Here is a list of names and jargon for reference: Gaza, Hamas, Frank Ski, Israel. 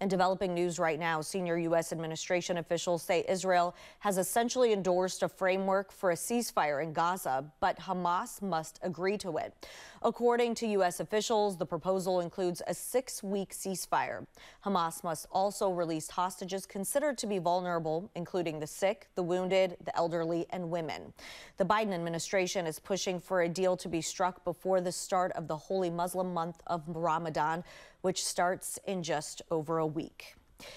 In developing news right now, senior U.S. administration officials say Israel has essentially endorsed a framework for a ceasefire in Gaza, but Hamas must agree to it. According to U.S. officials, the proposal includes a 6-week ceasefire. Hamas must also release hostages considered to be vulnerable, including the sick, the wounded, the elderly, and women. The Biden administration is pushing for a deal to be struck before the start of the Holy Muslim month of Ramadan, which starts in just over a week.